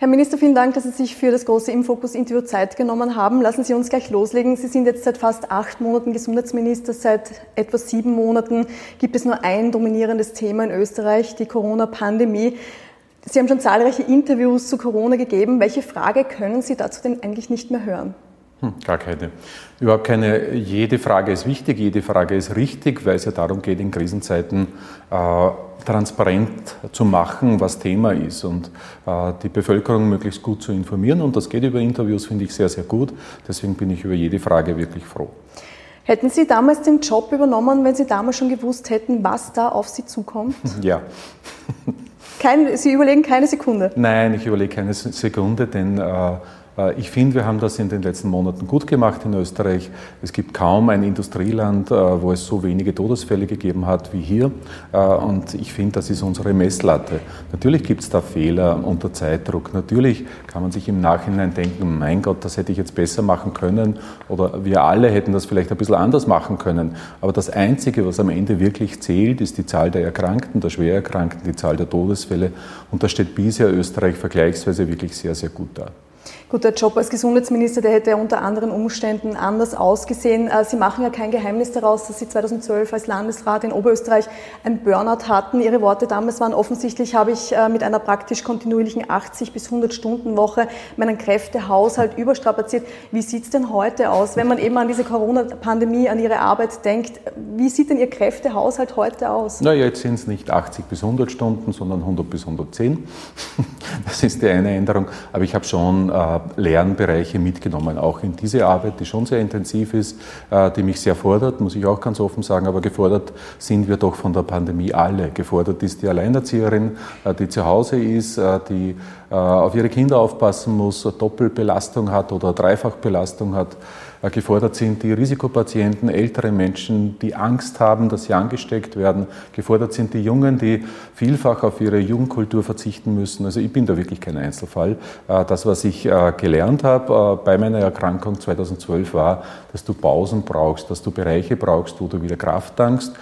Herr Minister, vielen Dank, dass Sie sich für das große ImFokus-Interview Zeit genommen haben. Lassen Sie uns gleich loslegen. Sie sind jetzt seit fast 8 Monaten Gesundheitsminister, seit etwa 7 Monaten gibt es nur ein dominierendes Thema in Österreich, die Corona-Pandemie. Sie haben schon zahlreiche Interviews zu Corona gegeben. Welche Frage können Sie dazu denn eigentlich nicht mehr hören? Gar keine. Überhaupt keine. Jede Frage ist wichtig, jede Frage ist richtig, weil es ja darum geht, in Krisenzeiten transparent zu machen, was Thema ist und die Bevölkerung möglichst gut zu informieren. Und das geht über Interviews, finde ich, sehr, sehr gut. Deswegen bin ich über jede Frage wirklich froh. Hätten Sie damals den Job übernommen, wenn Sie damals schon gewusst hätten, was da auf Sie zukommt? Ja. Sie überlegen keine Sekunde? Nein, ich überlege keine Sekunde, denn ich finde, wir haben das in den letzten Monaten gut gemacht in Österreich. Es gibt kaum ein Industrieland, wo es so wenige Todesfälle gegeben hat wie hier. Und ich finde, das ist unsere Messlatte. Natürlich gibt es da Fehler unter Zeitdruck. Natürlich kann man sich im Nachhinein denken, mein Gott, das hätte ich jetzt besser machen können. Oder wir alle hätten das vielleicht ein bisschen anders machen können. Aber das Einzige, was am Ende wirklich zählt, ist die Zahl der Erkrankten, der Schwererkrankten, die Zahl der Todesfälle. Und da steht bisher Österreich vergleichsweise wirklich sehr, sehr gut da. Gut, der Job als Gesundheitsminister, der hätte ja unter anderen Umständen anders ausgesehen. Sie machen ja kein Geheimnis daraus, dass Sie 2012 als Landesrat in Oberösterreich ein Burnout hatten. Ihre Worte damals waren, offensichtlich habe ich mit einer praktisch kontinuierlichen 80- bis 100-Stunden-Woche meinen Kräftehaushalt überstrapaziert. Wie sieht es denn heute aus, wenn man eben an diese Corona-Pandemie, an Ihre Arbeit denkt? Wie sieht denn Ihr Kräftehaushalt heute aus? Na ja, jetzt sind es nicht 80 bis 100 Stunden, sondern 100 bis 110. Das ist die eine Änderung. Aber ich habe schon Lernbereiche mitgenommen, auch in diese Arbeit, die schon sehr intensiv ist, die mich sehr fordert, muss ich auch ganz offen sagen, aber gefordert sind wir doch von der Pandemie alle. Gefordert ist die Alleinerzieherin, die zu Hause ist, die auf ihre Kinder aufpassen muss, Doppelbelastung hat oder Dreifachbelastung hat. Gefordert sind die Risikopatienten, ältere Menschen, die Angst haben, dass sie angesteckt werden. Gefordert sind die Jungen, die vielfach auf ihre Jugendkultur verzichten müssen. Also ich bin da wirklich kein Einzelfall. Das, was ich gelernt habe bei meiner Erkrankung 2012 war, dass du Pausen brauchst, dass du Bereiche brauchst, wo du wieder Kraft tankst.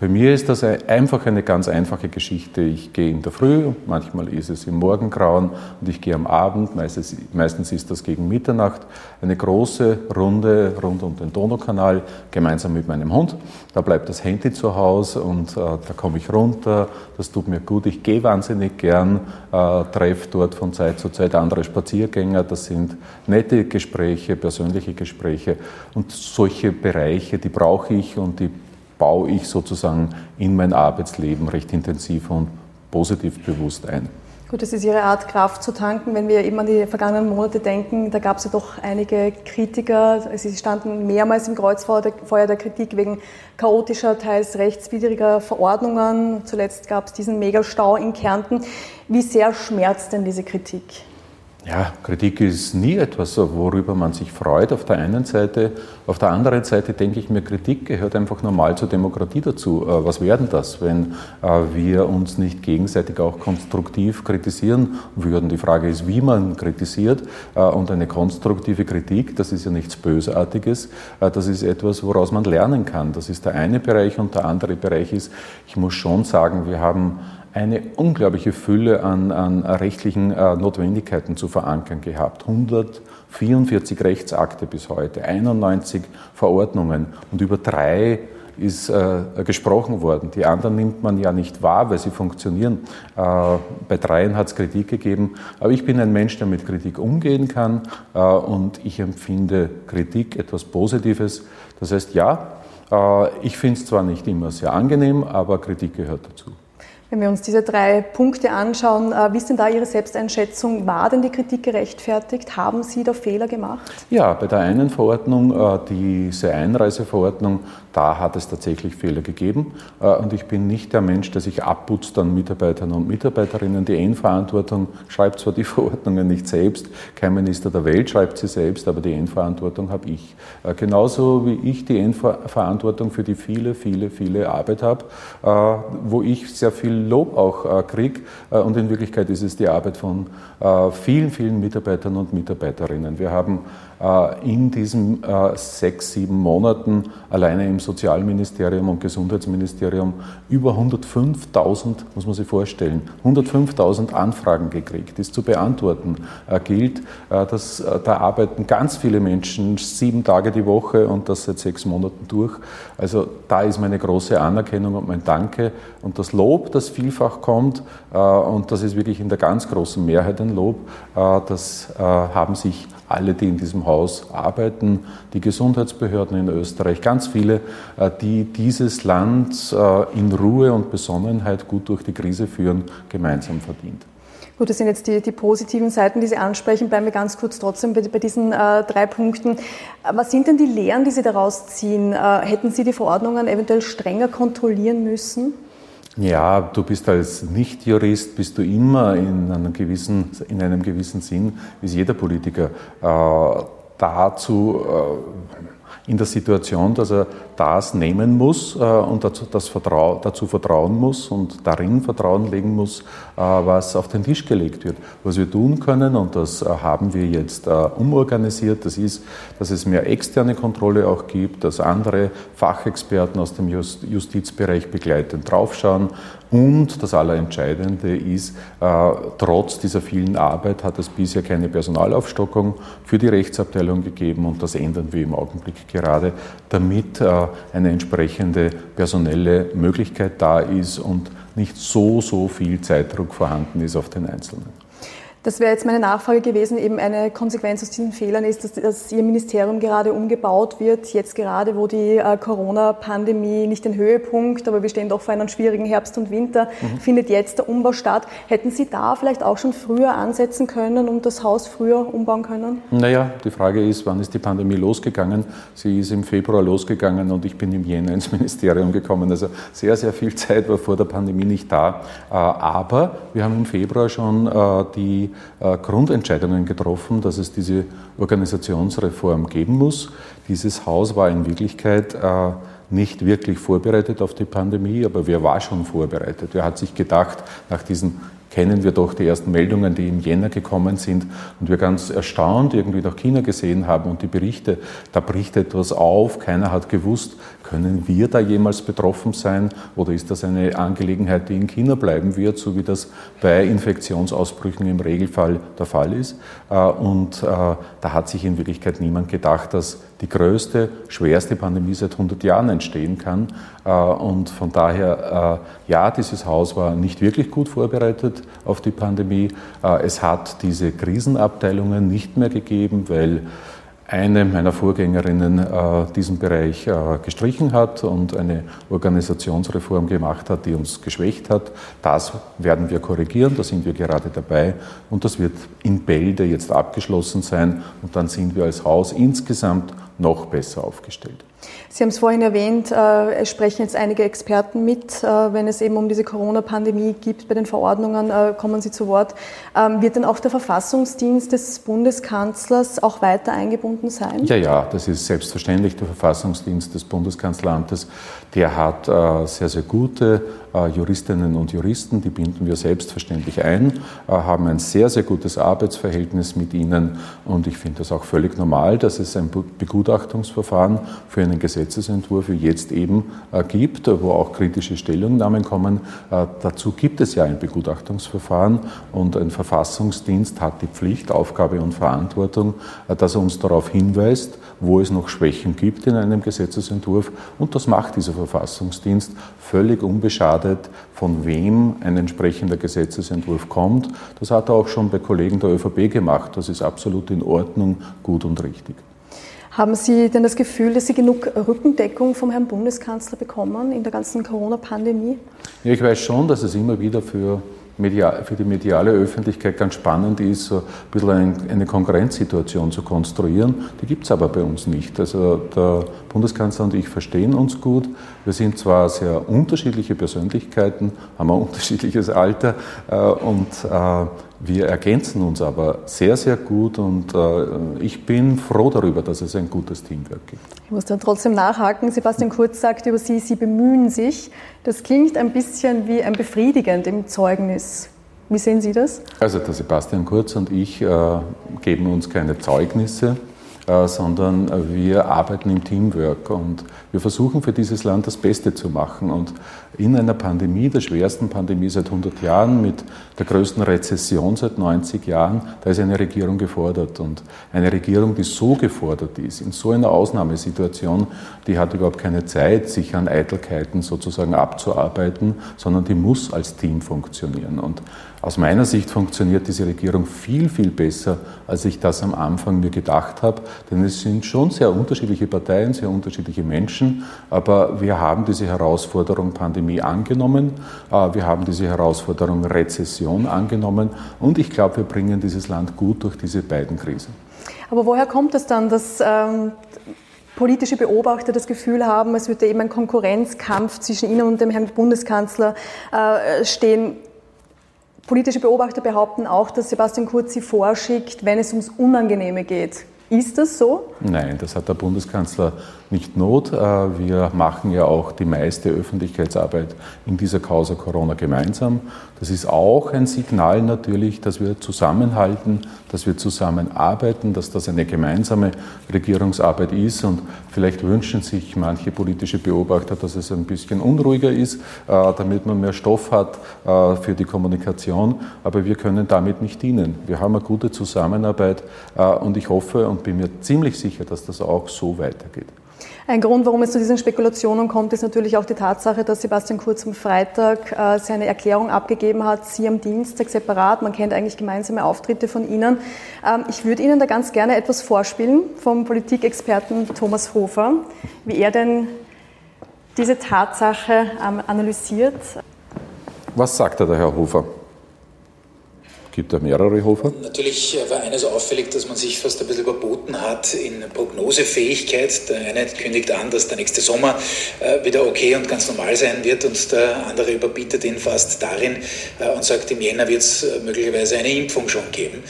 Bei mir ist das einfach eine ganz einfache Geschichte. Ich gehe in der Früh, manchmal ist es im Morgengrauen und ich gehe am Abend, meistens ist das gegen Mitternacht, eine große Runde rund um den Donaukanal, gemeinsam mit meinem Hund. Da bleibt das Handy zu Hause und da komme ich runter, das tut mir gut. Ich gehe wahnsinnig gern, treffe dort von Zeit zu Zeit andere Spaziergänger. Das sind nette Gespräche, persönliche Gespräche und solche Bereiche, die brauche ich und die baue ich sozusagen in mein Arbeitsleben recht intensiv und positiv bewusst ein. Gut, das ist Ihre Art, Kraft zu tanken. Wenn wir eben an die vergangenen Monate denken, da gab es ja doch einige Kritiker. Sie standen mehrmals im Kreuzfeuer der Kritik wegen chaotischer, teils rechtswidriger Verordnungen. Zuletzt gab es diesen Megastau in Kärnten. Wie sehr schmerzt denn diese Kritik? Ja, Kritik ist nie etwas, worüber man sich freut, auf der einen Seite. Auf der anderen Seite denke ich mir, Kritik gehört einfach normal zur Demokratie dazu. Was wäre denn das, wenn wir uns nicht gegenseitig auch konstruktiv kritisieren würden? Die Frage ist, wie man kritisiert. Und eine konstruktive Kritik, das ist ja nichts Bösartiges. Das ist etwas, woraus man lernen kann. Das ist der eine Bereich und der andere Bereich ist, ich muss schon sagen, wir haben eine unglaubliche Fülle an rechtlichen Notwendigkeiten zu verankern gehabt. 144 Rechtsakte bis heute, 91 Verordnungen und über 3 ist gesprochen worden. Die anderen nimmt man ja nicht wahr, weil sie funktionieren. Bei 3 hat es Kritik gegeben. Aber ich bin ein Mensch, der mit Kritik umgehen kann und ich empfinde Kritik etwas Positives. Das heißt, ja, ich finde es zwar nicht immer sehr angenehm, aber Kritik gehört dazu. Wenn wir uns diese 3 Punkte anschauen, wie ist denn da Ihre Selbsteinschätzung? War denn die Kritik gerechtfertigt? Haben Sie da Fehler gemacht? Ja, bei der einen Verordnung, diese Einreiseverordnung, da hat es tatsächlich Fehler gegeben. Und ich bin nicht der Mensch, der sich abputzt an Mitarbeitern und Mitarbeiterinnen. Die Endverantwortung schreibt zwar die Verordnungen nicht selbst, kein Minister der Welt schreibt sie selbst, aber die Endverantwortung habe ich. Genauso wie ich die Endverantwortung für die viele, viele, viele Arbeit habe, wo ich sehr viel Lob auch kriege. Und in Wirklichkeit ist es die Arbeit von vielen, vielen Mitarbeitern und Mitarbeiterinnen. Wir haben in diesen 6, 7 Monaten alleine im Sozialministerium und Gesundheitsministerium über 105.000, muss man sich vorstellen, 105.000 Anfragen gekriegt, die es zu beantworten gilt. Da arbeiten ganz viele Menschen 7 Tage die Woche und das seit 6 Monaten durch. Also da ist meine große Anerkennung und mein Danke und das Lob, das vielfach kommt, und das ist wirklich in der ganz großen Mehrheit ein Lob, das haben sich alle, die in diesem Haus arbeiten, die Gesundheitsbehörden in Österreich, ganz viele, die dieses Land in Ruhe und Besonnenheit gut durch die Krise führen, gemeinsam verdient. Gut, das sind jetzt die positiven Seiten, die Sie ansprechen. Bleiben wir ganz kurz trotzdem bei diesen 3 Punkten. Was sind denn die Lehren, die Sie daraus ziehen? Hätten Sie die Verordnungen eventuell strenger kontrollieren müssen? Ja, du bist als Nicht-Jurist, bist du immer in einem gewissen Sinn, wie es jeder Politiker, dazu in der Situation, dass er das nehmen muss und dazu vertrauen muss und darin Vertrauen legen muss, was auf den Tisch gelegt wird. Was wir tun können, und das haben wir jetzt umorganisiert, das ist, dass es mehr externe Kontrolle auch gibt, dass andere Fachexperten aus dem Justizbereich begleitend draufschauen. Und das Allerentscheidende ist, trotz dieser vielen Arbeit hat es bisher keine Personalaufstockung für die Rechtsabteilung gegeben, und das ändern wir im Augenblick gerade, damit eine entsprechende personelle Möglichkeit da ist und nicht so viel Zeitdruck vorhanden ist auf den Einzelnen. Das wäre jetzt meine Nachfrage gewesen, eben eine Konsequenz aus diesen Fehlern ist, dass Ihr Ministerium gerade umgebaut wird, jetzt gerade, wo die Corona-Pandemie nicht den Höhepunkt, aber wir stehen doch vor einem schwierigen Herbst und Winter, findet jetzt der Umbau statt. Hätten Sie da vielleicht auch schon früher ansetzen können und das Haus früher umbauen können? Naja, die Frage ist, wann ist die Pandemie losgegangen? Sie ist im Februar losgegangen und ich bin im Jänner ins Ministerium gekommen. Also sehr, sehr viel Zeit war vor der Pandemie nicht da. Aber wir haben im Februar schon die Grundentscheidungen getroffen, dass es diese Organisationsreform geben muss. Dieses Haus war in Wirklichkeit nicht wirklich vorbereitet auf die Pandemie, aber wer war schon vorbereitet? Wer hat sich gedacht, nach diesen kennen wir doch die ersten Meldungen, die im Jänner gekommen sind und wir ganz erstaunt irgendwie nach China gesehen haben und die Berichte, da bricht etwas auf, keiner hat gewusst, können wir da jemals betroffen sein oder ist das eine Angelegenheit, die in China bleiben wird, so wie das bei Infektionsausbrüchen im Regelfall der Fall ist. Und da hat sich in Wirklichkeit niemand gedacht, dass die größte, schwerste Pandemie seit 100 Jahren entstehen kann. Und von daher, ja, dieses Haus war nicht wirklich gut vorbereitet auf die Pandemie. Es hat diese Krisenabteilungen nicht mehr gegeben, weil eine meiner Vorgängerinnen diesen Bereich gestrichen hat und eine Organisationsreform gemacht hat, die uns geschwächt hat. Das werden wir korrigieren, da sind wir gerade dabei und das wird in Bälde jetzt abgeschlossen sein und dann sind wir als Haus insgesamt noch besser aufgestellt. Sie haben es vorhin erwähnt, es sprechen jetzt einige Experten mit, wenn es eben um diese Corona-Pandemie gibt, bei den Verordnungen kommen Sie zu Wort. Wird denn auch der Verfassungsdienst des Bundeskanzlers auch weiter eingebunden sein? Ja, das ist selbstverständlich. Der Verfassungsdienst des Bundeskanzleramtes, der hat sehr, sehr gute Juristinnen und Juristen, die binden wir selbstverständlich ein, haben ein sehr, sehr gutes Arbeitsverhältnis mit ihnen und ich finde das auch völlig normal, dass es ein Begutachtungsverfahren für einen Gesetzesentwurf jetzt eben gibt, wo auch kritische Stellungnahmen kommen. Dazu gibt es ja ein Begutachtungsverfahren und ein Verfassungsdienst hat die Pflicht, Aufgabe und Verantwortung, dass er uns darauf hinweist, wo es noch Schwächen gibt in einem Gesetzesentwurf und das macht dieser Verfassungsdienst völlig unbeschadet, von wem ein entsprechender Gesetzesentwurf kommt. Das hat er auch schon bei Kollegen der ÖVP gemacht. Das ist absolut in Ordnung, gut und richtig. Haben Sie denn das Gefühl, dass Sie genug Rückendeckung vom Herrn Bundeskanzler bekommen in der ganzen Corona-Pandemie? Ja, ich weiß schon, dass es immer wieder für die mediale Öffentlichkeit ganz spannend ist, so ein bisschen eine Konkurrenzsituation zu konstruieren. Die gibt es aber bei uns nicht. Also der Bundeskanzler und ich verstehen uns gut. Wir sind zwar sehr unterschiedliche Persönlichkeiten, haben ein unterschiedliches Alter und Wir ergänzen uns aber sehr, sehr gut und ich bin froh darüber, dass es ein gutes Teamwork gibt. Ich muss dann trotzdem nachhaken. Sebastian Kurz sagt über Sie, Sie bemühen sich. Das klingt ein bisschen wie ein befriedigendem Zeugnis. Wie sehen Sie das? Also der Sebastian Kurz und ich geben uns keine Zeugnisse, sondern wir arbeiten im Teamwork und wir versuchen für dieses Land das Beste zu machen. Und in einer Pandemie, der schwersten Pandemie seit 100 Jahren, mit der größten Rezession seit 90 Jahren, da ist eine Regierung gefordert. Und eine Regierung, die so gefordert ist, in so einer Ausnahmesituation, die hat überhaupt keine Zeit, sich an Eitelkeiten sozusagen abzuarbeiten, sondern die muss als Team funktionieren. Und aus meiner Sicht funktioniert diese Regierung viel, viel besser, als ich das am Anfang mir gedacht habe. Denn es sind schon sehr unterschiedliche Parteien, sehr unterschiedliche Menschen. Aber wir haben diese Herausforderung Pandemie angenommen. Wir haben diese Herausforderung Rezession angenommen. Und ich glaube, wir bringen dieses Land gut durch diese beiden Krisen. Aber woher kommt es dann, dass politische Beobachter das Gefühl haben, es würde eben ein Konkurrenzkampf zwischen Ihnen und dem Herrn Bundeskanzler stehen? Politische Beobachter behaupten auch, dass Sebastian Kurz Sie vorschickt, wenn es ums Unangenehme geht. Ist das so? Nein, das hat der Bundeskanzler nicht Not. Wir machen ja auch die meiste Öffentlichkeitsarbeit in dieser Causa Corona gemeinsam. Das ist auch ein Signal natürlich, dass wir zusammenhalten, dass wir zusammenarbeiten, dass das eine gemeinsame Regierungsarbeit ist. Und vielleicht wünschen sich manche politische Beobachter, dass es ein bisschen unruhiger ist, damit man mehr Stoff hat für die Kommunikation. Aber wir können damit nicht dienen. Wir haben eine gute Zusammenarbeit und ich hoffe und bin mir ziemlich sicher, dass das auch so weitergeht. Ein Grund, warum es zu diesen Spekulationen kommt, ist natürlich auch die Tatsache, dass Sebastian Kurz am Freitag seine Erklärung abgegeben hat, Sie am Dienstag separat. Man kennt eigentlich gemeinsame Auftritte von Ihnen. Ich würde Ihnen da ganz gerne etwas vorspielen vom Politikexperten Thomas Hofer, wie er denn diese Tatsache analysiert. Was sagt da der Herr Hofer? Gibt da mehrere Hofer? Natürlich war eine so auffällig, dass man sich fast ein bisschen überboten hat in Prognosefähigkeit. Der eine kündigt an, dass der nächste Sommer wieder okay und ganz normal sein wird und der andere überbietet ihn fast darin und sagt, im Jänner wird es möglicherweise eine Impfung schon geben.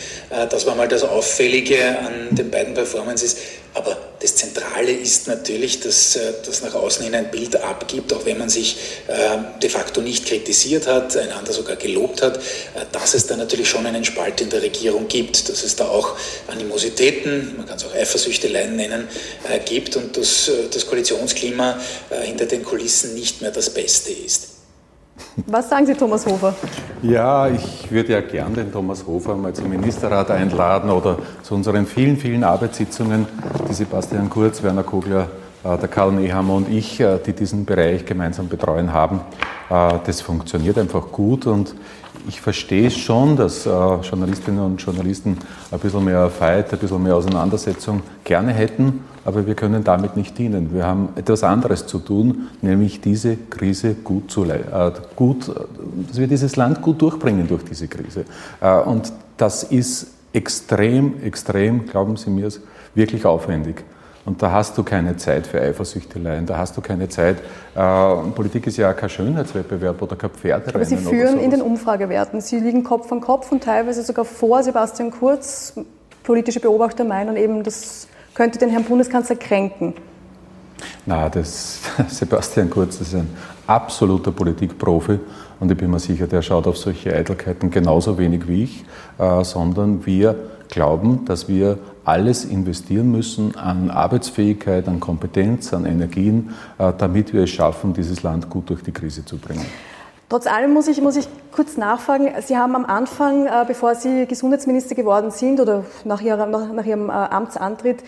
Das war mal das Auffällige an den beiden Performances. Aber das Zentrale ist natürlich, dass das nach außen hin ein Bild abgibt, auch wenn man sich de facto nicht kritisiert hat, einander sogar gelobt hat, dass es da natürlich schon einen Spalt in der Regierung gibt, dass es da auch Animositäten, man kann es auch Eifersüchteleien nennen, gibt und dass das Koalitionsklima hinter den Kulissen nicht mehr das Beste ist. Was sagen Sie, Thomas Hofer? Ja, ich würde ja gern den Thomas Hofer mal zum Ministerrat einladen oder zu unseren vielen, vielen Arbeitssitzungen, die Sebastian Kurz, Werner Kogler, der Karl Nehammer und ich, die diesen Bereich gemeinsam betreuen haben. Das funktioniert einfach gut und ich verstehe schon, dass Journalistinnen und Journalisten ein bisschen mehr Fight, ein bisschen mehr Auseinandersetzung gerne hätten, aber wir können damit nicht dienen. Wir haben etwas anderes zu tun, nämlich diese Krise gut zu dass wir dieses Land gut durchbringen durch diese Krise. Und das ist extrem, extrem, glauben Sie mir, wirklich aufwendig. Und da hast du keine Zeit für Eifersüchteleien, da hast du keine Zeit. Politik ist ja auch kein Schönheitswettbewerb oder kein Pferderennen. Aber Sie führen in den Umfragewerten. Sie liegen Kopf an Kopf und teilweise sogar vor Sebastian Kurz. Politische Beobachter meinen eben, das könnte den Herrn Bundeskanzler kränken. Na, Sebastian Kurz ist ein absoluter Politikprofi und ich bin mir sicher, der schaut auf solche Eitelkeiten genauso wenig wie ich, sondern wir glauben, dass wir alles investieren müssen an Arbeitsfähigkeit, an Kompetenz, an Energien, damit wir es schaffen, dieses Land gut durch die Krise zu bringen. Trotz allem muss ich kurz nachfragen, Sie haben am Anfang, bevor Sie Gesundheitsminister geworden sind oder nach Ihrem Amtsantritt,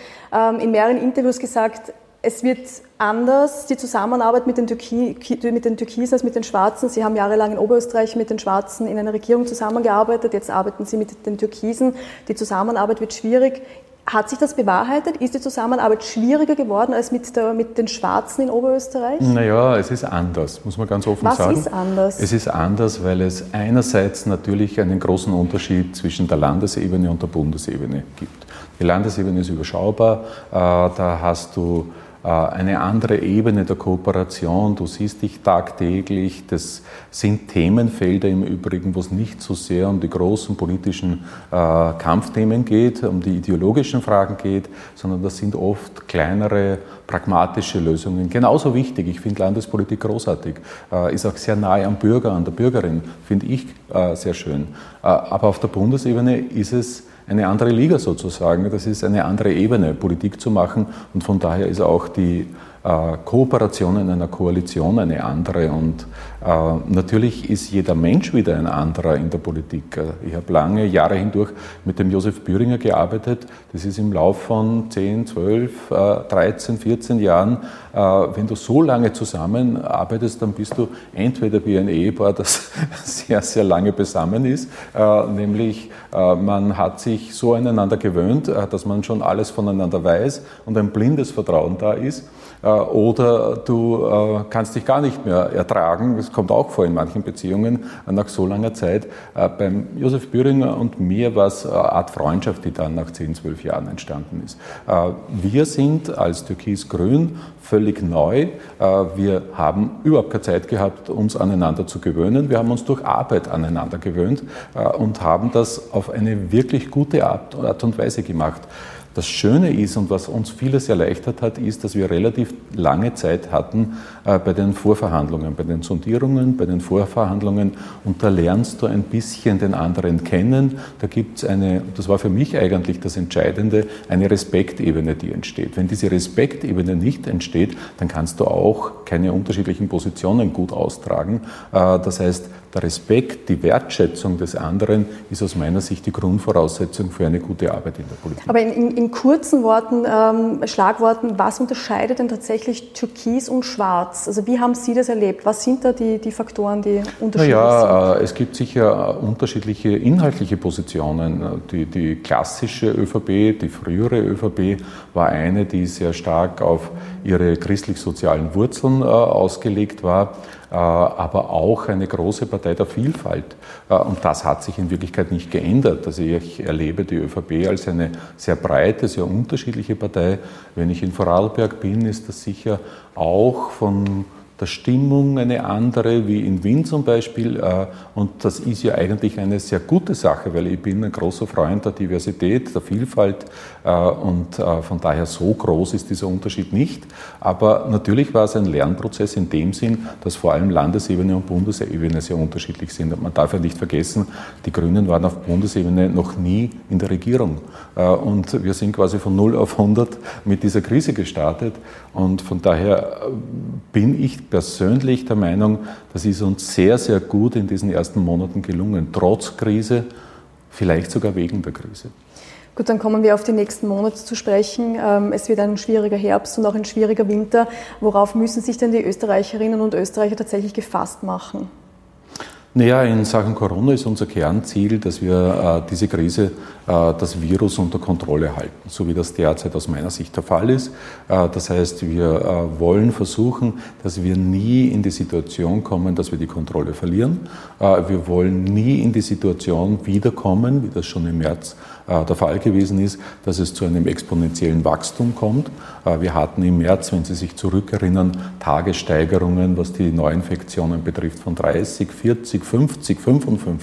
in mehreren Interviews gesagt, es wird anders, die Zusammenarbeit mit den Türkisen als mit den Schwarzen. Sie haben jahrelang in Oberösterreich mit den Schwarzen in einer Regierung zusammengearbeitet. Jetzt arbeiten Sie mit den Türkisen. Die Zusammenarbeit wird schwierig. Hat sich das bewahrheitet? Ist die Zusammenarbeit schwieriger geworden als mit den Schwarzen in Oberösterreich? Naja, es ist anders, muss man ganz offen sagen. Was ist anders? Es ist anders, weil es einerseits natürlich einen großen Unterschied zwischen der Landesebene und der Bundesebene gibt. Die Landesebene ist überschaubar. Da hast du eine andere Ebene der Kooperation. Du siehst dich tagtäglich. Das sind Themenfelder im Übrigen, wo es nicht so sehr um die großen politischen Kampfthemen geht, um die ideologischen Fragen geht, sondern das sind oft kleinere, pragmatische Lösungen. Genauso wichtig. Ich finde Landespolitik großartig. Ist auch sehr nahe am Bürger, an der Bürgerin. Finde ich sehr schön. Aber auf der Bundesebene ist es eine andere Liga sozusagen, das ist eine andere Ebene, Politik zu machen, und von daher ist auch die Kooperation in einer Koalition eine andere, und natürlich ist jeder Mensch wieder ein anderer in der Politik. Ich habe lange Jahre hindurch mit dem Josef Bühringer gearbeitet, das ist im Lauf von 10, 12, 13, 14 Jahren, wenn du so lange zusammenarbeitest, dann bist du entweder wie ein Ehepaar, das sehr, sehr lange beisammen ist, nämlich man hat sich so aneinander gewöhnt, dass man schon alles voneinander weiß und ein blindes Vertrauen da ist. Oder du kannst dich gar nicht mehr ertragen, das kommt auch vor in manchen Beziehungen nach so langer Zeit. Beim Josef Bühringer und mir war es eine Art Freundschaft, die dann nach 10, 12 Jahren entstanden ist. Wir sind als Türkis-Grün völlig neu. Wir haben überhaupt keine Zeit gehabt, uns aneinander zu gewöhnen. Wir haben uns durch Arbeit aneinander gewöhnt und haben das auf eine wirklich gute Art und Weise gemacht. Das Schöne ist und was uns vieles erleichtert hat, ist, dass wir relativ lange Zeit hatten bei den Vorverhandlungen, bei den Sondierungen, bei den Vorverhandlungen, und da lernst du ein bisschen den anderen kennen. Da gibt es eine, das war für mich eigentlich das Entscheidende, eine Respektebene, die entsteht. Wenn diese Respektebene nicht entsteht, dann kannst du auch keine unterschiedlichen Positionen gut austragen. Das heißt, der Respekt, die Wertschätzung des anderen ist aus meiner Sicht die Grundvoraussetzung für eine gute Arbeit in der Politik. Aber in kurzen Worten, Schlagworten, was unterscheidet denn tatsächlich Türkis und Schwarz? Also wie haben Sie das erlebt? Was sind da die Faktoren, die unterschiedlich sind? Es gibt sicher unterschiedliche inhaltliche Positionen. Die klassische ÖVP, die frühere ÖVP war eine, die sehr stark auf ihre christlich-sozialen Wurzeln ausgelegt war, aber auch eine große Partei der Vielfalt. Und das hat sich in Wirklichkeit nicht geändert. Also ich erlebe die ÖVP als eine sehr breite, sehr unterschiedliche Partei. Wenn ich in Vorarlberg bin, ist das sicher auch von der Stimmung eine andere, wie in Wien zum Beispiel. Und das ist ja eigentlich eine sehr gute Sache, weil ich bin ein großer Freund der Diversität, der Vielfalt. Und von daher so groß ist dieser Unterschied nicht. Aber natürlich war es ein Lernprozess in dem Sinn, dass vor allem Landesebene und Bundesebene sehr unterschiedlich sind. Und man darf ja nicht vergessen, die Grünen waren auf Bundesebene noch nie in der Regierung. Und wir sind quasi von 0 auf 100 mit dieser Krise gestartet. Und von daher bin ich persönlich der Meinung, das ist uns sehr, sehr gut in diesen ersten Monaten gelungen, trotz Krise, vielleicht sogar wegen der Krise. Gut, dann kommen wir auf die nächsten Monate zu sprechen. Es wird ein schwieriger Herbst und auch ein schwieriger Winter. Worauf müssen sich denn die Österreicherinnen und Österreicher tatsächlich gefasst machen? Naja, in Sachen Corona ist unser Kernziel, dass wir diese Krise, das Virus unter Kontrolle halten, so wie das derzeit aus meiner Sicht der Fall ist. Das heißt, wir wollen versuchen, dass wir nie in die Situation kommen, dass wir die Kontrolle verlieren. Wir wollen nie in die Situation wiederkommen, wie das schon im März der Fall gewesen ist, dass es zu einem exponentiellen Wachstum kommt. Wir hatten im März, wenn Sie sich zurückerinnern, Tagessteigerungen, was die Neuinfektionen betrifft, von 30, 40, 50, 55%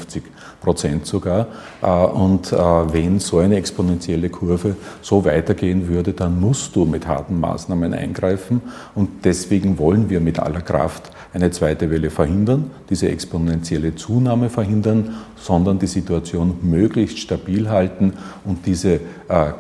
sogar. Und wenn so eine exponentielle Kurve so weitergehen würde, dann musst du mit harten Maßnahmen eingreifen. Und deswegen wollen wir mit aller Kraft eine zweite Welle verhindern, diese exponentielle Zunahme verhindern, sondern die Situation möglichst stabil halten und diese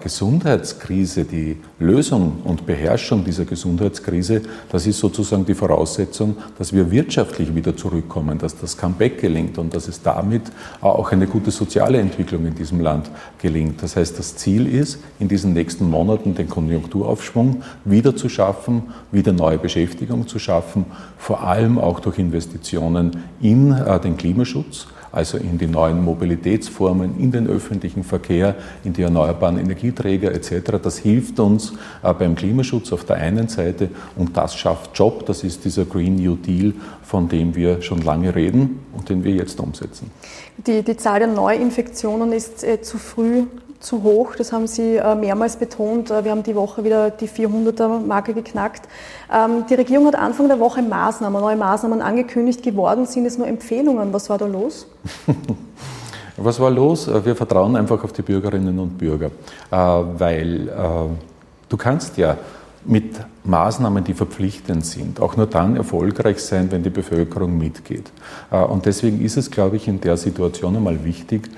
Gesundheitskrise, die Lösung und Beherrschung dieser Gesundheitskrise, das ist sozusagen die Voraussetzung, dass wir wirtschaftlich wieder zurückkommen, dass das Comeback gelingt und dass es damit auch eine gute soziale Entwicklung in diesem Land gelingt. Das heißt, das Ziel ist, in diesen nächsten Monaten den Konjunkturaufschwung wieder zu schaffen, wieder neue Beschäftigung zu schaffen, vor allem auch durch Investitionen in den Klimaschutz, also in die neuen Mobilitätsformen, in den öffentlichen Verkehr, in die erneuerbaren Energieträger etc. Das hilft uns beim Klimaschutz auf der einen Seite und das schafft Job. Das ist dieser Green New Deal, von dem wir schon lange reden und den wir jetzt umsetzen. Die Zahl der Neuinfektionen ist zu früh zu hoch, das haben Sie mehrmals betont. Wir haben die Woche wieder die 400er-Marke geknackt. Die Regierung hat Anfang der Woche neue Maßnahmen angekündigt. Geworden sind es nur Empfehlungen. Was war da los? Was war los? Wir vertrauen einfach auf die Bürgerinnen und Bürger, weil du kannst ja mit Maßnahmen, die verpflichtend sind, auch nur dann erfolgreich sein, wenn die Bevölkerung mitgeht. Und deswegen ist es, glaube ich, in der Situation einmal wichtig,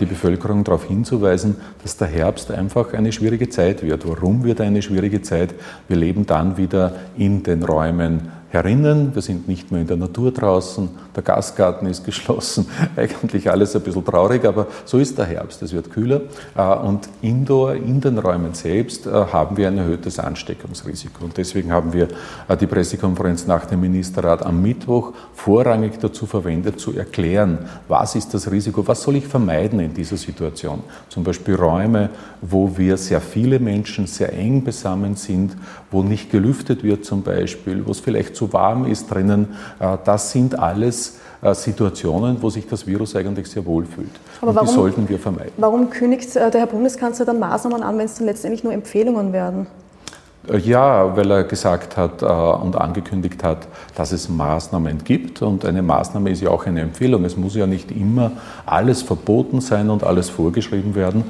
die Bevölkerung darauf hinzuweisen, dass der Herbst einfach eine schwierige Zeit wird. Warum wird eine schwierige Zeit? Wir leben dann wieder in den Räumen herinnen, wir sind nicht mehr in der Natur draußen, der Gasgarten ist geschlossen, eigentlich alles ein bisschen traurig, aber so ist der Herbst, es wird kühler und indoor, in den Räumen selbst, haben wir ein erhöhtes Ansteckungsrisiko. Und deswegen haben wir die Pressekonferenz nach dem Ministerrat am Mittwoch vorrangig dazu verwendet, zu erklären, was ist das Risiko, was soll ich vermeiden in dieser Situation. Zum Beispiel Räume, wo wir sehr viele Menschen sehr eng beisammen sind, wo nicht gelüftet wird zum Beispiel, wo es vielleicht zu warm ist drinnen, das sind alles Situationen, wo sich das Virus eigentlich sehr wohl fühlt. Aber die sollten wir vermeiden. Warum kündigt der Herr Bundeskanzler dann Maßnahmen an, wenn es dann letztendlich nur Empfehlungen werden? Ja, weil er gesagt hat und angekündigt hat, dass es Maßnahmen gibt und eine Maßnahme ist ja auch eine Empfehlung. Es muss ja nicht immer alles verboten sein und alles vorgeschrieben werden.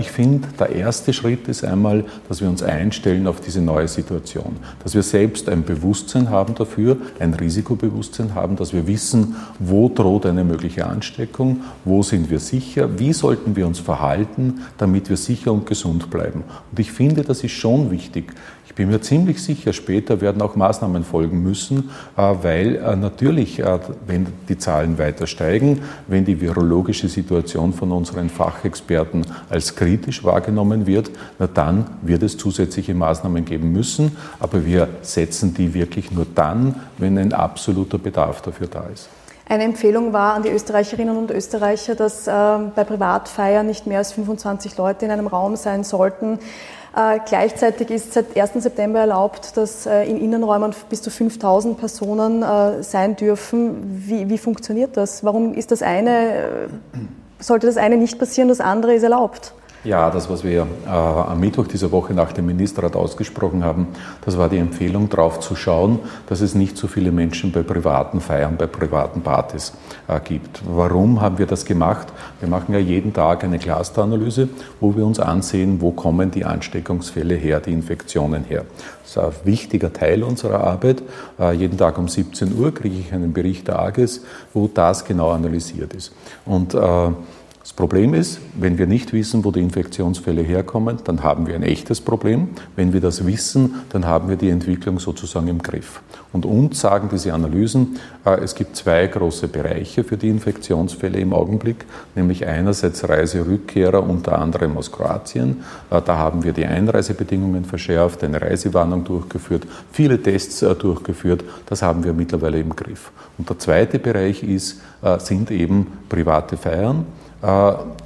Ich finde, der erste Schritt ist einmal, dass wir uns einstellen auf diese neue Situation. Dass wir selbst ein Bewusstsein haben dafür, ein Risikobewusstsein haben, dass wir wissen, wo droht eine mögliche Ansteckung, wo sind wir sicher, wie sollten wir uns verhalten, damit wir sicher und gesund bleiben. Und ich finde, das ist schon wichtig. Ich bin mir ziemlich sicher, später werden auch Maßnahmen folgen müssen, weil natürlich, wenn die Zahlen weiter steigen, wenn die virologische Situation von unseren Fachexperten als kritisch wahrgenommen wird, na dann wird es zusätzliche Maßnahmen geben müssen. Aber wir setzen die wirklich nur dann, wenn ein absoluter Bedarf dafür da ist. Eine Empfehlung war an die Österreicherinnen und Österreicher, dass bei Privatfeiern nicht mehr als 25 Leute in einem Raum sein sollten. Gleichzeitig ist seit 1. September erlaubt, dass in Innenräumen bis zu 5.000 Personen sein dürfen. Wie funktioniert das? Warum ist das eine, sollte das eine nicht passieren, das andere ist erlaubt? Ja, das, was wir am Mittwoch dieser Woche nach dem Ministerrat ausgesprochen haben, das war die Empfehlung, darauf zu schauen, dass es nicht so viele Menschen bei privaten Feiern, bei privaten Partys gibt. Warum haben wir das gemacht? Wir machen ja jeden Tag eine Clusteranalyse, wo wir uns ansehen, wo kommen die Ansteckungsfälle her, die Infektionen her. Das ist ein wichtiger Teil unserer Arbeit. Jeden Tag um 17 Uhr kriege ich einen Bericht der AGES, wo das genau analysiert ist. Und das Problem ist, wenn wir nicht wissen, wo die Infektionsfälle herkommen, dann haben wir ein echtes Problem. Wenn wir das wissen, dann haben wir die Entwicklung sozusagen im Griff. Und uns sagen diese Analysen, es gibt zwei große Bereiche für die Infektionsfälle im Augenblick, nämlich einerseits Reiserückkehrer, unter anderem aus Kroatien. Da haben wir die Einreisebedingungen verschärft, eine Reisewarnung durchgeführt, viele Tests durchgeführt. Das haben wir mittlerweile im Griff. Und der zweite Bereich sind eben private Feiern,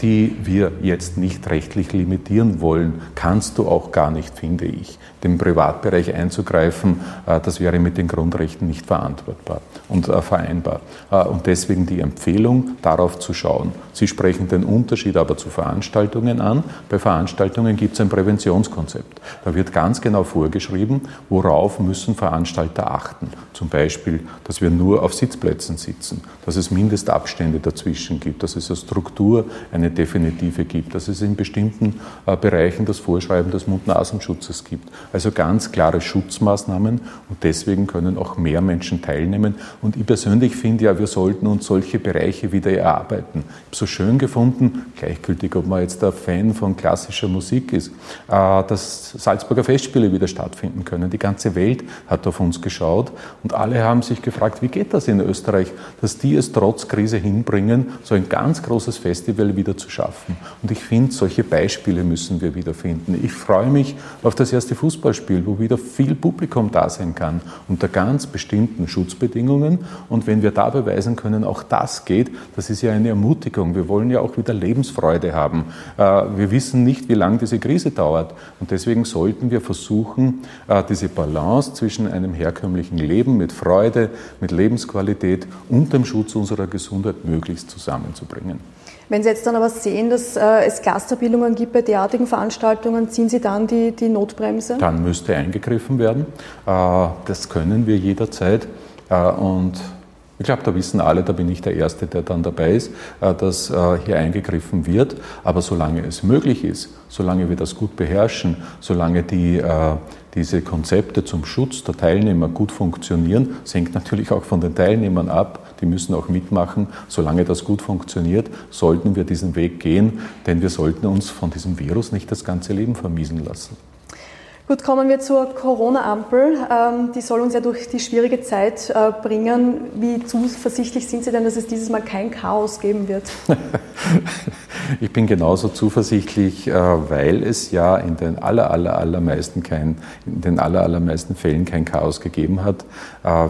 die wir jetzt nicht rechtlich limitieren wollen, kannst du auch gar nicht, finde ich. Den Privatbereich einzugreifen, das wäre mit den Grundrechten nicht verantwortbar und vereinbar. Und deswegen die Empfehlung, darauf zu schauen. Sie sprechen den Unterschied aber zu Veranstaltungen an. Bei Veranstaltungen gibt es ein Präventionskonzept. Da wird ganz genau vorgeschrieben, worauf müssen Veranstalter achten. Zum Beispiel, dass wir nur auf Sitzplätzen sitzen, dass es Mindestabstände dazwischen gibt, dass es eine Struktur, eine definitive gibt, dass es in bestimmten Bereichen das Vorschreiben des Mund-Nasen-Schutzes gibt. Also ganz klare Schutzmaßnahmen und deswegen können auch mehr Menschen teilnehmen. Und ich persönlich finde ja, wir sollten uns solche Bereiche wieder erarbeiten. Ich habe so schön gefunden, gleichgültig, ob man jetzt der Fan von klassischer Musik ist, dass Salzburger Festspiele wieder stattfinden können. Die ganze Welt hat auf uns geschaut und alle haben sich gefragt, wie geht das in Österreich, dass die es trotz Krise hinbringen, so ein ganz großes Fest Festival wieder zu schaffen. Und ich finde, solche Beispiele müssen wir wiederfinden. Ich freue mich auf das erste Fußballspiel, wo wieder viel Publikum da sein kann, unter ganz bestimmten Schutzbedingungen. Und wenn wir da beweisen können, auch das geht, das ist ja eine Ermutigung. Wir wollen ja auch wieder Lebensfreude haben. Wir wissen nicht, wie lange diese Krise dauert. Und deswegen sollten wir versuchen, diese Balance zwischen einem herkömmlichen Leben mit Freude, mit Lebensqualität und dem Schutz unserer Gesundheit möglichst zusammenzubringen. Wenn Sie jetzt dann aber sehen, dass es Clusterbildungen gibt bei derartigen Veranstaltungen, ziehen Sie dann die Notbremse? Dann müsste eingegriffen werden. Das können wir jederzeit. Und ich glaube, da wissen alle, da bin ich der Erste, der dann dabei ist, dass hier eingegriffen wird. Aber solange es möglich ist, solange wir das gut beherrschen, solange diese Konzepte zum Schutz der Teilnehmer gut funktionieren, das hängt natürlich auch von den Teilnehmern ab, die müssen auch mitmachen. Solange das gut funktioniert, sollten wir diesen Weg gehen, denn wir sollten uns von diesem Virus nicht das ganze Leben vermiesen lassen. Gut, kommen wir zur Corona-Ampel. Die soll uns ja durch die schwierige Zeit bringen. Wie zuversichtlich sind Sie denn, dass es dieses Mal kein Chaos geben wird? Ich bin genauso zuversichtlich, weil es ja in den allermeisten Fällen kein Chaos gegeben hat.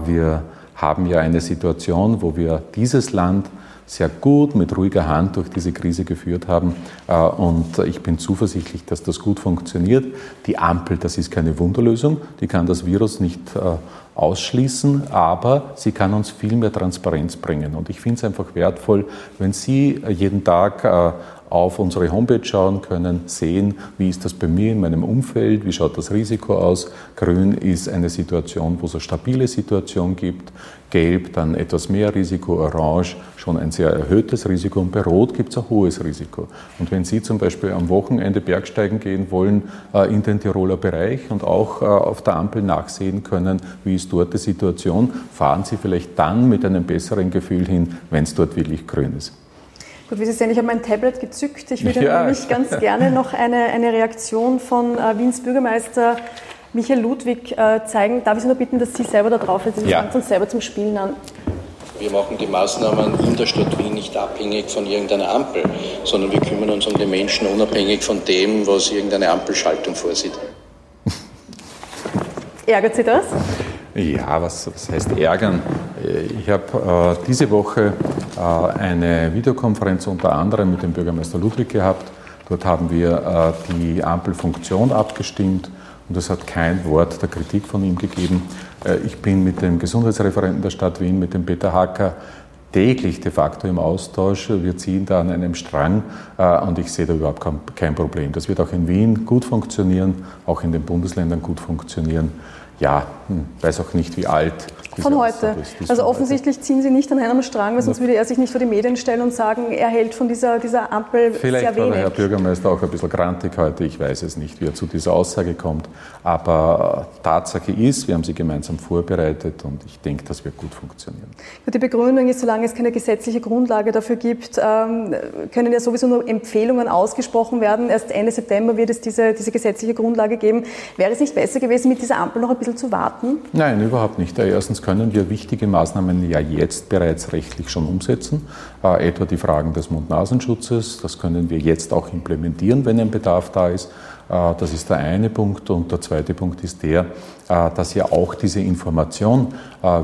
Wir haben ja eine Situation, wo wir dieses Land sehr gut mit ruhiger Hand durch diese Krise geführt haben. Und ich bin zuversichtlich, dass das gut funktioniert. Die Ampel, das ist keine Wunderlösung. Die kann das Virus nicht ausschließen, aber sie kann uns viel mehr Transparenz bringen. Und ich finde es einfach wertvoll, wenn Sie jeden Tag auf unsere Homepage schauen können, sehen, wie ist das bei mir in meinem Umfeld, wie schaut das Risiko aus. Grün ist eine Situation, wo es eine stabile Situation gibt. Gelb dann etwas mehr Risiko, Orange schon ein sehr erhöhtes Risiko und bei Rot gibt es ein hohes Risiko. Und wenn Sie zum Beispiel am Wochenende Bergsteigen gehen wollen in den Tiroler Bereich und auch auf der Ampel nachsehen können, wie ist dort die Situation, fahren Sie vielleicht dann mit einem besseren Gefühl hin, wenn es dort wirklich grün ist. Gut, wie Sie sehen, ich habe mein Tablet gezückt. Ich würde nämlich ganz gerne noch eine Reaktion von Wiens Bürgermeister Michael Ludwig zeigen. Darf ich Sie nur bitten, dass Sie selber da drauf sind? Sie fangen uns selber zum Spielen an. Wir machen die Maßnahmen in der Stadt Wien nicht abhängig von irgendeiner Ampel, sondern wir kümmern uns um die Menschen unabhängig von dem, was irgendeine Ampelschaltung vorsieht. Ärgert Sie das? Ja, was heißt ärgern? Ich habe diese Woche eine Videokonferenz unter anderem mit dem Bürgermeister Ludwig gehabt. Dort haben wir die Ampelfunktion abgestimmt und es hat kein Wort der Kritik von ihm gegeben. Ich bin mit dem Gesundheitsreferenten der Stadt Wien, mit dem Peter Hacker, täglich de facto im Austausch. Wir ziehen da an einem Strang und ich sehe da überhaupt kein Problem. Das wird auch in Wien gut funktionieren, auch in den Bundesländern gut funktionieren. Ja, weiß auch nicht, wie alt. Von heute. Also offensichtlich ziehen Sie nicht an einem Strang, weil sonst würde er sich nicht vor die Medien stellen und sagen, er hält von dieser Ampel sehr wenig. Vielleicht war der Herr Bürgermeister auch ein bisschen grantig heute, ich weiß es nicht, wie er zu dieser Aussage kommt. Aber Tatsache ist, wir haben sie gemeinsam vorbereitet und ich denke, das wird gut funktionieren. Die Begründung ist, solange es keine gesetzliche Grundlage dafür gibt, können ja sowieso nur Empfehlungen ausgesprochen werden. Erst Ende September wird es diese gesetzliche Grundlage geben. Wäre es nicht besser gewesen, mit dieser Ampel noch ein bisschen zu warten? Nein, überhaupt nicht. Erstens können wir wichtige Maßnahmen ja jetzt bereits rechtlich schon umsetzen, etwa die Fragen des Mund-Nasen-Schutzes. Das können wir jetzt auch implementieren, wenn ein Bedarf da ist. Das ist der eine Punkt. Und der zweite Punkt ist der, dass ja auch diese Information,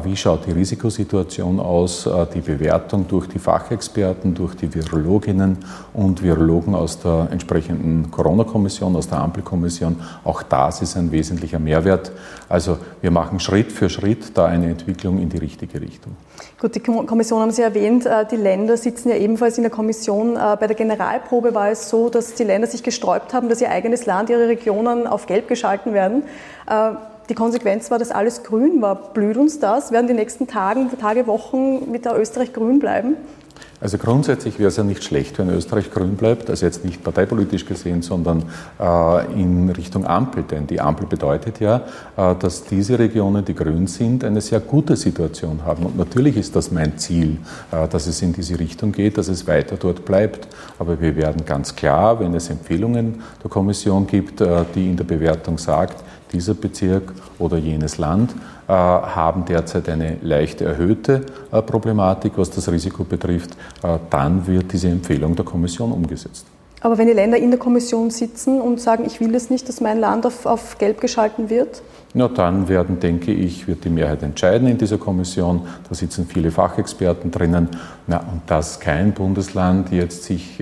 wie schaut die Risikosituation aus, die Bewertung durch die Fachexperten, durch die Virologinnen und Virologen aus der entsprechenden Corona-Kommission, aus der Ampel-Kommission, auch das ist ein wesentlicher Mehrwert. Also wir machen Schritt für Schritt da eine Entwicklung in die richtige Richtung. Gut, die Kommission haben Sie erwähnt, die Länder sitzen ja ebenfalls in der Kommission. Bei der Generalprobe war es so, dass die Länder sich gesträubt haben, dass ihr eigenes Land, ihre Regionen auf gelb geschalten werden. Die Konsequenz war, dass alles grün war. Blüht uns das? Werden die nächsten Tage, Wochen mit der Österreich grün bleiben? Also grundsätzlich wäre es ja nicht schlecht, wenn Österreich grün bleibt, also jetzt nicht parteipolitisch gesehen, sondern in Richtung Ampel. Denn die Ampel bedeutet ja, dass diese Regionen, die grün sind, eine sehr gute Situation haben. Und natürlich ist das mein Ziel, dass es in diese Richtung geht, dass es weiter dort bleibt. Aber wir werden ganz klar, wenn es Empfehlungen der Kommission gibt, die in der Bewertung sagt, dieser Bezirk oder jenes Land haben derzeit eine leicht erhöhte Problematik, was das Risiko betrifft, dann wird diese Empfehlung der Kommission umgesetzt. Aber wenn die Länder in der Kommission sitzen und sagen, ich will das nicht, dass mein Land auf gelb geschalten wird? Na, dann wird die Mehrheit entscheiden in dieser Kommission. Da sitzen viele Fachexperten drinnen. Na, und dass kein Bundesland jetzt sich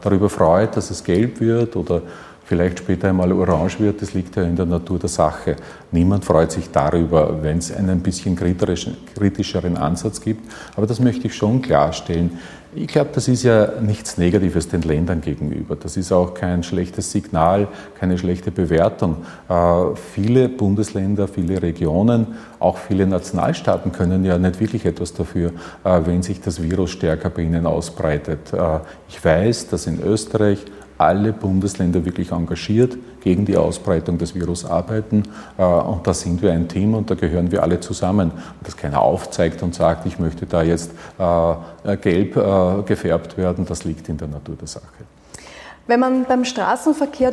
darüber freut, dass es gelb wird oder vielleicht später einmal orange wird, das liegt ja in der Natur der Sache. Niemand freut sich darüber, wenn es einen bisschen kritischeren Ansatz gibt. Aber das möchte ich schon klarstellen. Ich glaube, das ist ja nichts Negatives den Ländern gegenüber. Das ist auch kein schlechtes Signal, keine schlechte Bewertung. Viele Bundesländer, viele Regionen, auch viele Nationalstaaten können ja nicht wirklich etwas dafür, wenn sich das Virus stärker bei ihnen ausbreitet. Ich weiß, dass in Österreich alle Bundesländer wirklich engagiert gegen die Ausbreitung des Virus arbeiten. Und da sind wir ein Team und da gehören wir alle zusammen. Dass keiner aufzeigt und sagt, ich möchte da jetzt gelb gefärbt werden, das liegt in der Natur der Sache. Wenn man dem Straßenverkehr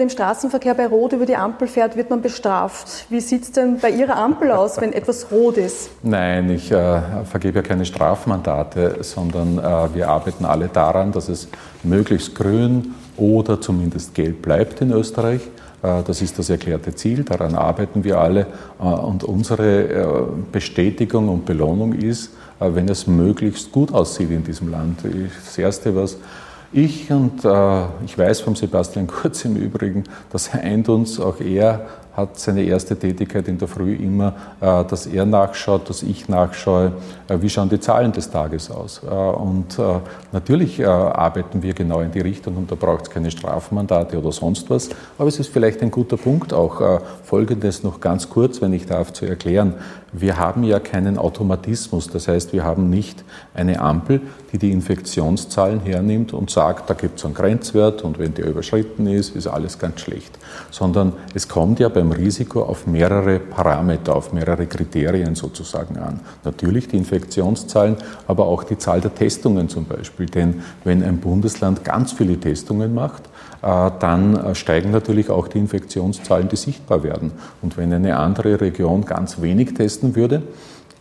bei Rot über die Ampel fährt, wird man bestraft. Wie sieht es denn bei Ihrer Ampel aus, wenn etwas rot ist? Nein, ich vergebe ja keine Strafmandate, sondern wir arbeiten alle daran, dass es möglichst grün oder zumindest gelb bleibt in Österreich. Das ist das erklärte Ziel, daran arbeiten wir alle. Und unsere Bestätigung und Belohnung ist, wenn es möglichst gut aussieht in diesem Land. Das Erste, was ich weiß vom Sebastian Kurz im Übrigen, das eint uns, auch er hat seine erste Tätigkeit in der Früh immer, dass er nachschaut, dass ich nachschaue, wie schauen die Zahlen des Tages aus. Und natürlich arbeiten wir genau in die Richtung und da braucht es keine Strafmandate oder sonst was. Aber es ist vielleicht ein guter Punkt auch, Folgendes noch ganz kurz, wenn ich darf, zu erklären. Wir haben ja keinen Automatismus, das heißt, wir haben nicht eine Ampel, die Infektionszahlen hernimmt und sagt, da gibt es einen Grenzwert und wenn der überschritten ist, ist alles ganz schlecht. Sondern es kommt ja beim Risiko auf mehrere Parameter, auf mehrere Kriterien sozusagen an. Natürlich die Infektionszahlen, aber auch die Zahl der Testungen zum Beispiel. Denn wenn ein Bundesland ganz viele Testungen macht, dann steigen natürlich auch die Infektionszahlen, die sichtbar werden. Und wenn eine andere Region ganz wenig testen würde,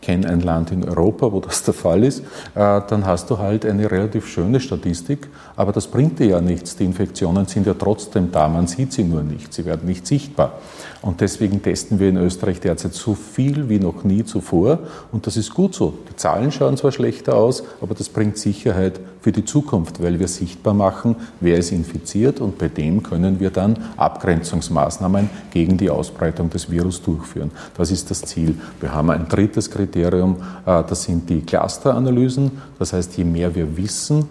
ich kenne ein Land in Europa, wo das der Fall ist, dann hast du halt eine relativ schöne Statistik, aber das bringt dir ja nichts. Die Infektionen sind ja trotzdem da, man sieht sie nur nicht, sie werden nicht sichtbar. Und deswegen testen wir in Österreich derzeit so viel wie noch nie zuvor und das ist gut so. Die Zahlen schauen zwar schlechter aus, aber das bringt Sicherheit für die Zukunft, weil wir sichtbar machen, wer ist infiziert und bei dem können wir dann Abgrenzungsmaßnahmen gegen die Ausbreitung des Virus durchführen. Das ist das Ziel. Wir haben ein drittes Kriterium, das sind die Clusteranalysen. Das heißt, je mehr wir wissen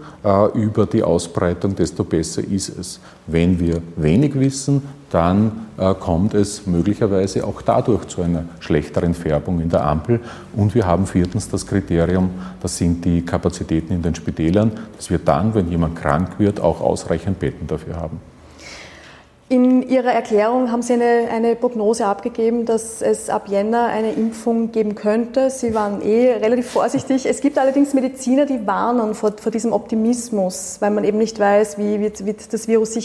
über die Ausbreitung, desto besser ist es. Wenn wir wenig wissen, dann kommt es möglicherweise auch dadurch zu einer schlechteren Färbung in der Ampel. Und wir haben viertens das Kriterium, das sind die Kapazitäten in den Spitälern, dass wir dann, wenn jemand krank wird, auch ausreichend Betten dafür haben. In Ihrer Erklärung haben Sie eine Prognose abgegeben, dass es ab Jänner eine Impfung geben könnte. Sie waren relativ vorsichtig. Es gibt allerdings Mediziner, die warnen vor diesem Optimismus, weil man eben nicht weiß, wie wird das Virus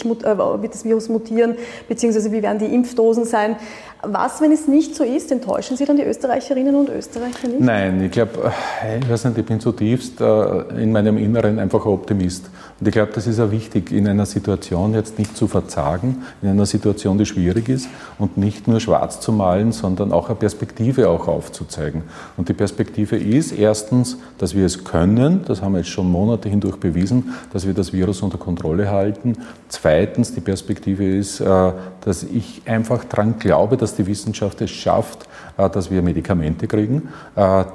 mutieren, beziehungsweise wie werden die Impfdosen sein. Was, wenn es nicht so ist? Enttäuschen Sie dann die Österreicherinnen und Österreicher nicht? Nein, ich bin zutiefst in meinem Inneren einfach ein Optimist. Und ich glaube, das ist auch wichtig, in einer Situation jetzt nicht zu verzagen, in einer Situation, die schwierig ist und nicht nur schwarz zu malen, sondern auch eine Perspektive auch aufzuzeigen. Und die Perspektive ist erstens, dass wir es können, das haben wir jetzt schon Monate hindurch bewiesen, dass wir das Virus unter Kontrolle halten. Zweitens, die Perspektive ist, dass ich einfach daran glaube, dass die Wissenschaft es schafft, dass wir Medikamente kriegen.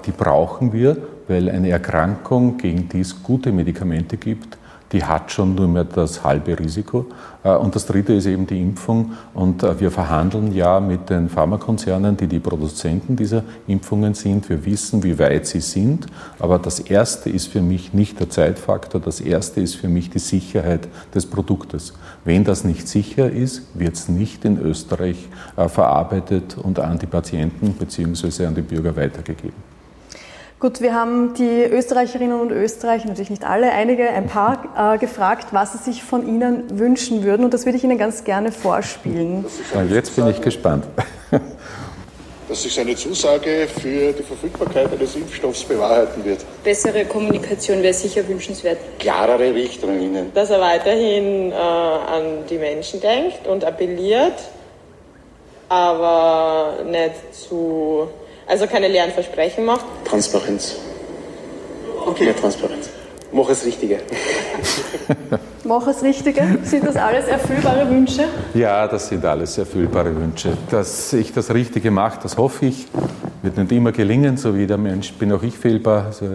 Die brauchen wir, weil eine Erkrankung, gegen die es gute Medikamente gibt, die hat schon nur mehr das halbe Risiko. Und das Dritte ist eben die Impfung. Und wir verhandeln ja mit den Pharmakonzernen, die Produzenten dieser Impfungen sind. Wir wissen, wie weit sie sind. Aber das Erste ist für mich nicht der Zeitfaktor. Das Erste ist für mich die Sicherheit des Produktes. Wenn das nicht sicher ist, wird es nicht in Österreich verarbeitet und an die Patienten bzw. an die Bürger weitergegeben. Gut, wir haben die Österreicherinnen und Österreicher, natürlich nicht alle, einige, ein paar, gefragt, was sie sich von Ihnen wünschen würden. Und das würde ich Ihnen ganz gerne vorspielen. Jetzt bin ich gespannt. dass sich seine Zusage für die Verfügbarkeit eines Impfstoffs bewahrheiten wird. Bessere Kommunikation wäre sicher wünschenswert. Klarere Richtlinien. Dass er weiterhin an die Menschen denkt und appelliert, aber nicht zu, also keine leeren Versprechen macht. Transparenz. Okay. Mehr Transparenz. Mach es Richtige. Mach es Richtige. Sind das alles erfüllbare Wünsche? Ja, das sind alles erfüllbare Wünsche. Dass ich das Richtige mache, das hoffe ich. Wird nicht immer gelingen, so wie der Mensch bin auch ich fehlbar, ist ja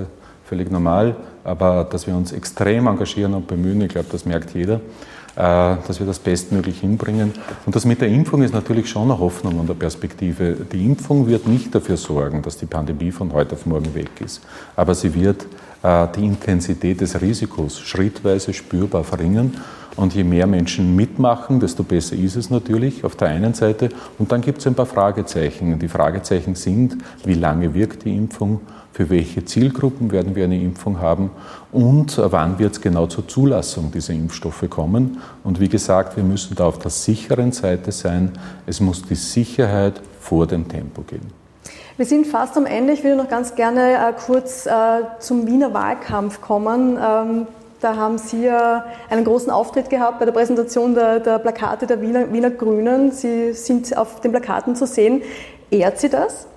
völlig normal. Aber dass wir uns extrem engagieren und bemühen, ich glaube, das merkt jeder, dass wir das bestmöglich hinbringen. Und das mit der Impfung ist natürlich schon eine Hoffnung und eine Perspektive. Die Impfung wird nicht dafür sorgen, dass die Pandemie von heute auf morgen weg ist. Aber sie wird die Intensität des Risikos schrittweise spürbar verringern. Und je mehr Menschen mitmachen, desto besser ist es natürlich auf der einen Seite. Und dann gibt es ein paar Fragezeichen. Die Fragezeichen sind, wie lange wirkt die Impfung, für welche Zielgruppen werden wir eine Impfung haben und wann wird es genau zur Zulassung dieser Impfstoffe kommen. Und wie gesagt, wir müssen da auf der sicheren Seite sein. Es muss die Sicherheit vor dem Tempo gehen. Wir sind fast am Ende. Ich würde noch ganz gerne kurz zum Wiener Wahlkampf kommen. Da haben Sie ja einen großen Auftritt gehabt bei der Präsentation der Plakate der Wiener Grünen. Sie sind auf den Plakaten zu sehen. Ehrt Sie das?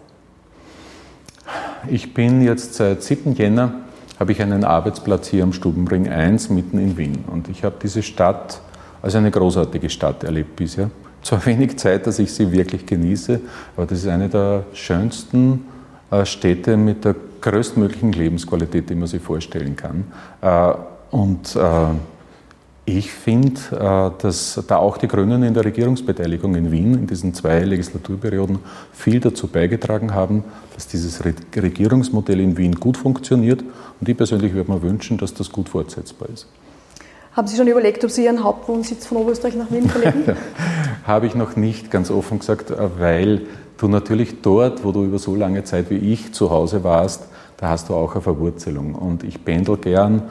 Ich bin jetzt seit 7. Jänner, habe ich einen Arbeitsplatz hier am Stubenring 1 mitten in Wien. Und ich habe diese Stadt als eine großartige Stadt erlebt bisher. Zwar wenig Zeit, dass ich sie wirklich genieße, aber das ist eine der schönsten Städte mit der größtmöglichen Lebensqualität, die man sich vorstellen kann. Und ich finde, dass da auch die Grünen in der Regierungsbeteiligung in Wien in diesen 2 Legislaturperioden viel dazu beigetragen haben, dass dieses Regierungsmodell in Wien gut funktioniert. Und ich persönlich würde mir wünschen, dass das gut fortsetzbar ist. Haben Sie schon überlegt, ob Sie Ihren Hauptwohnsitz von Oberösterreich nach Wien verlegen? Habe ich noch nicht, ganz offen gesagt, weil du natürlich dort, wo du über so lange Zeit wie ich zu Hause warst, da hast du auch eine Verwurzelung. Und ich pendel gern.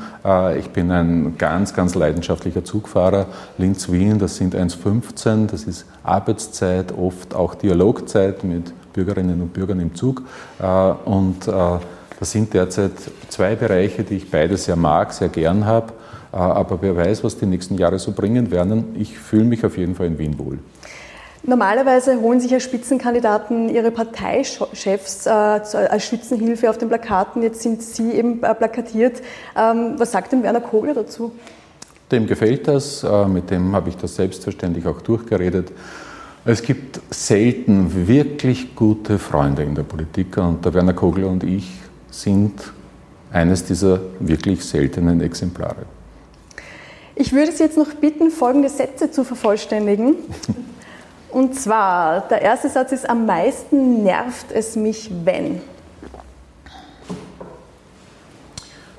Ich bin ein ganz, ganz leidenschaftlicher Zugfahrer. Linz-Wien, das sind 1,15. Das ist Arbeitszeit, oft auch Dialogzeit mit Bürgerinnen und Bürgern im Zug. Und das sind derzeit 2 Bereiche, die ich beide sehr mag, sehr gern habe. Aber wer weiß, was die nächsten Jahre so bringen werden. Ich fühle mich auf jeden Fall in Wien wohl. Normalerweise holen sich ja Spitzenkandidaten ihre Parteichefs als Schützenhilfe auf den Plakaten. Jetzt sind Sie eben plakatiert. Was sagt denn Werner Kogler dazu? Dem gefällt das. Mit dem habe ich das selbstverständlich auch durchgeredet. Es gibt selten wirklich gute Freunde in der Politik. Und der Werner Kogler und ich sind eines dieser wirklich seltenen Exemplare. Ich würde Sie jetzt noch bitten, folgende Sätze zu vervollständigen. Und zwar, der erste Satz ist, am meisten nervt es mich, wenn?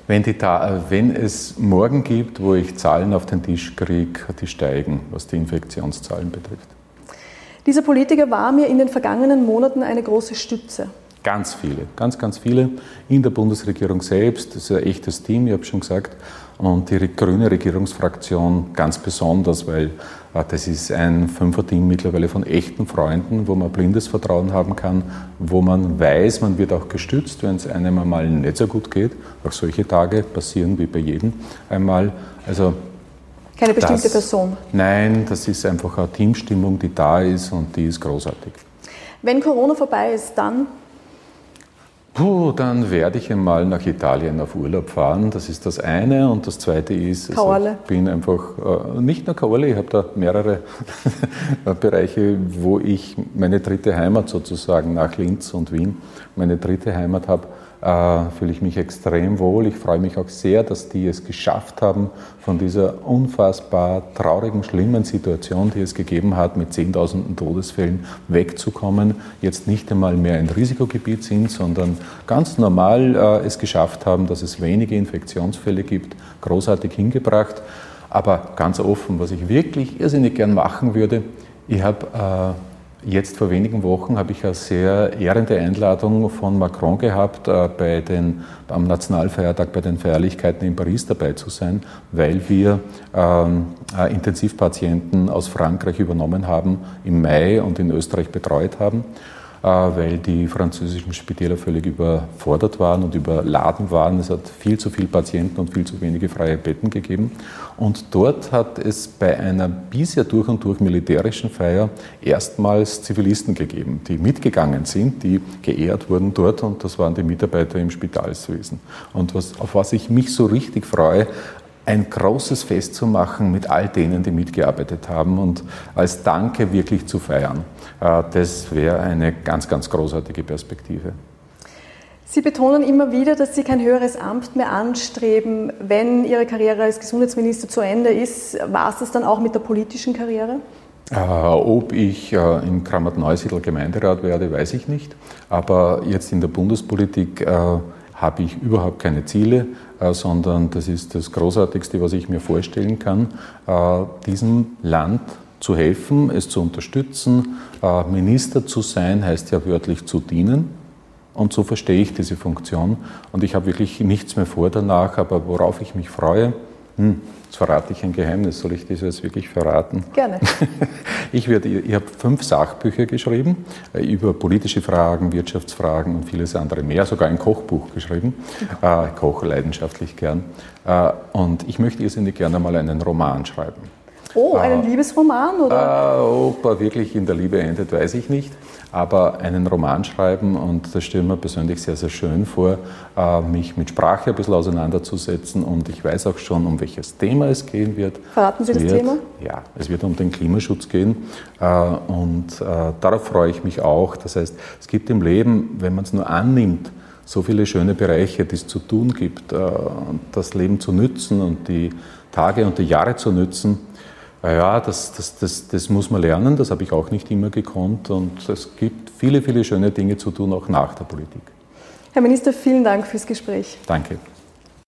Wenn es Morgen gibt, wo ich Zahlen auf den Tisch kriege, die steigen, was die Infektionszahlen betrifft. Dieser Politiker war mir in den vergangenen Monaten eine große Stütze. Ganz viele, ganz, ganz viele. In der Bundesregierung selbst, das ist ein echtes Team, ich habe schon gesagt, und die grüne Regierungsfraktion ganz besonders, weil das ist ein 5er-Team mittlerweile von echten Freunden, wo man blindes Vertrauen haben kann, wo man weiß, man wird auch gestützt, wenn es einem einmal nicht so gut geht. Auch solche Tage passieren wie bei jedem einmal. Also keine bestimmte Person? Nein, das ist einfach eine Teamstimmung, die da ist und die ist großartig. Wenn Corona vorbei ist, dann? Dann werde ich einmal nach Italien auf Urlaub fahren. Das ist das eine. Und das zweite ist, also ich bin einfach nicht nur Kaorle, ich habe da mehrere Bereiche, wo ich meine dritte Heimat sozusagen nach Linz und Wien, meine dritte Heimat habe, fühle ich mich extrem wohl. Ich freue mich auch sehr, dass die es geschafft haben, von dieser unfassbar traurigen, schlimmen Situation, die es gegeben hat, mit 10.000 Todesfällen wegzukommen, jetzt nicht einmal mehr ein Risikogebiet sind, sondern ganz normal es geschafft haben, dass es wenige Infektionsfälle gibt, großartig hingebracht. Aber ganz offen, was ich wirklich irrsinnig gern machen würde, ich habe jetzt vor wenigen Wochen habe ich eine sehr ehrende Einladung von Macron gehabt, am Nationalfeiertag bei den Feierlichkeiten in Paris dabei zu sein, weil wir Intensivpatienten aus Frankreich übernommen haben, im Mai und in Österreich betreut haben. weil die französischen Spitäler völlig überfordert waren und überladen waren. Es hat viel zu viele Patienten und viel zu wenige freie Betten gegeben. Und dort hat es bei einer bisher durch und durch militärischen Feier erstmals Zivilisten gegeben, die mitgegangen sind, die geehrt wurden dort, und das waren die Mitarbeiter im Spitalswesen. Und auf was ich mich so richtig freue, ein großes Fest zu machen mit all denen, die mitgearbeitet haben, und als Danke wirklich zu feiern. Das wäre eine ganz, ganz großartige Perspektive. Sie betonen immer wieder, dass Sie kein höheres Amt mehr anstreben. Wenn Ihre Karriere als Gesundheitsminister zu Ende ist, war es das dann auch mit der politischen Karriere? Ob ich in Kramat-Neusiedl Gemeinderat werde, weiß ich nicht. Aber jetzt in der Bundespolitik habe ich überhaupt keine Ziele, sondern das ist das Großartigste, was ich mir vorstellen kann, diesem Land zu helfen, es zu unterstützen. Minister zu sein heißt ja wörtlich zu dienen, und so verstehe ich diese Funktion, und ich habe wirklich nichts mehr vor danach, aber worauf ich mich freue, jetzt verrate ich ein Geheimnis, soll ich das jetzt wirklich verraten? Gerne. Ich habe 5 Sachbücher geschrieben, über politische Fragen, Wirtschaftsfragen und vieles andere mehr, sogar ein Kochbuch geschrieben. Ich koche leidenschaftlich gern. Und ich möchte irrsinnig gerne mal einen Roman schreiben. Oh, einen Liebesroman? Oder? Ob er wirklich in der Liebe endet, weiß ich nicht. Aber einen Roman schreiben, und das stelle ich mir persönlich sehr, sehr schön vor, mich mit Sprache ein bisschen auseinanderzusetzen, und ich weiß auch schon, um welches Thema es gehen wird. Verraten Sie das Thema? Ja, es wird um den Klimaschutz gehen, und darauf freue ich mich auch. Das heißt, es gibt im Leben, wenn man es nur annimmt, so viele schöne Bereiche, die es zu tun gibt, das Leben zu nützen und die Tage und die Jahre zu nützen. Ja, das muss man lernen, das habe ich auch nicht immer gekonnt, und es gibt viele, viele schöne Dinge zu tun, auch nach der Politik. Herr Minister, vielen Dank fürs Gespräch. Danke.